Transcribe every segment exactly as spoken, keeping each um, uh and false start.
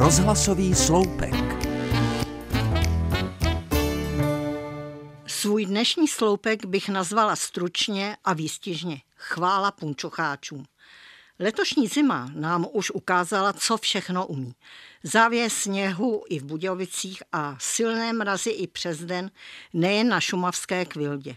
Rozhlasový sloupek. Svůj dnešní sloupek bych nazvala stručně a výstižně. Chvála punčocháčům. Letošní zima nám už ukázala, co všechno umí. Závěr sněhu i v Budějovicích a silné mrazy i přes den nejen na šumavské Kvildě.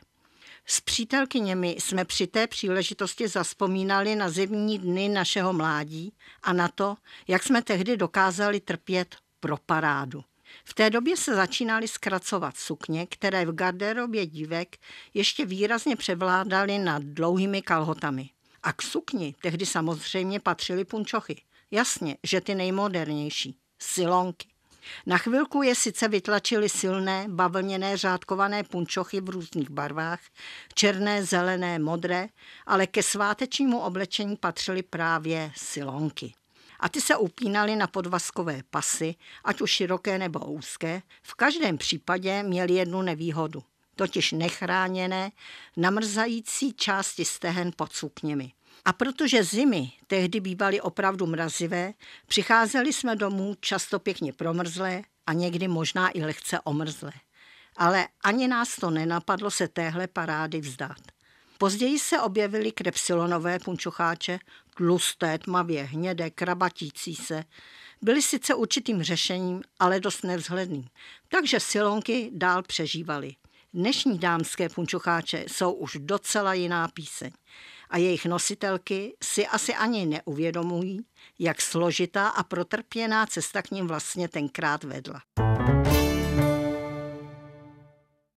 S přítelkyněmi jsme při té příležitosti zazpomínali na zimní dny našeho mládí a na to, jak jsme tehdy dokázali trpět pro parádu. V té době se začínaly zkracovat sukně, které v garderobě dívek ještě výrazně převládaly nad dlouhými kalhotami. A k sukni tehdy samozřejmě patřily punčochy. Jasně, že ty nejmodernější. Silonky. Na chvilku je sice vytlačily silné, bavlněné, řádkované punčochy v různých barvách, černé, zelené, modré, ale ke svátečnímu oblečení patřily právě silonky. A ty se upínaly na podvazkové pasy, ať už široké nebo úzké, v každém případě měly jednu nevýhodu, totiž nechráněné, namrzající části stehen pod sukněmi. A protože zimy tehdy bývaly opravdu mrazivé, přicházeli jsme domů často pěkně promrzlé a někdy možná i lehce omrzlé. Ale ani nás to nenapadlo se téhle parády vzdát. Později se objevily krepsilonové punčocháče, tlusté, tmavě, hnědé, krabatící se. Byly sice určitým řešením, ale dost nevzhledným, takže silonky dál přežívaly. Dnešní dámské punčocháče jsou už docela jiná píseň a jejich nositelky si asi ani neuvědomují, jak složitá a protrpěná cesta k nim vlastně tenkrát vedla.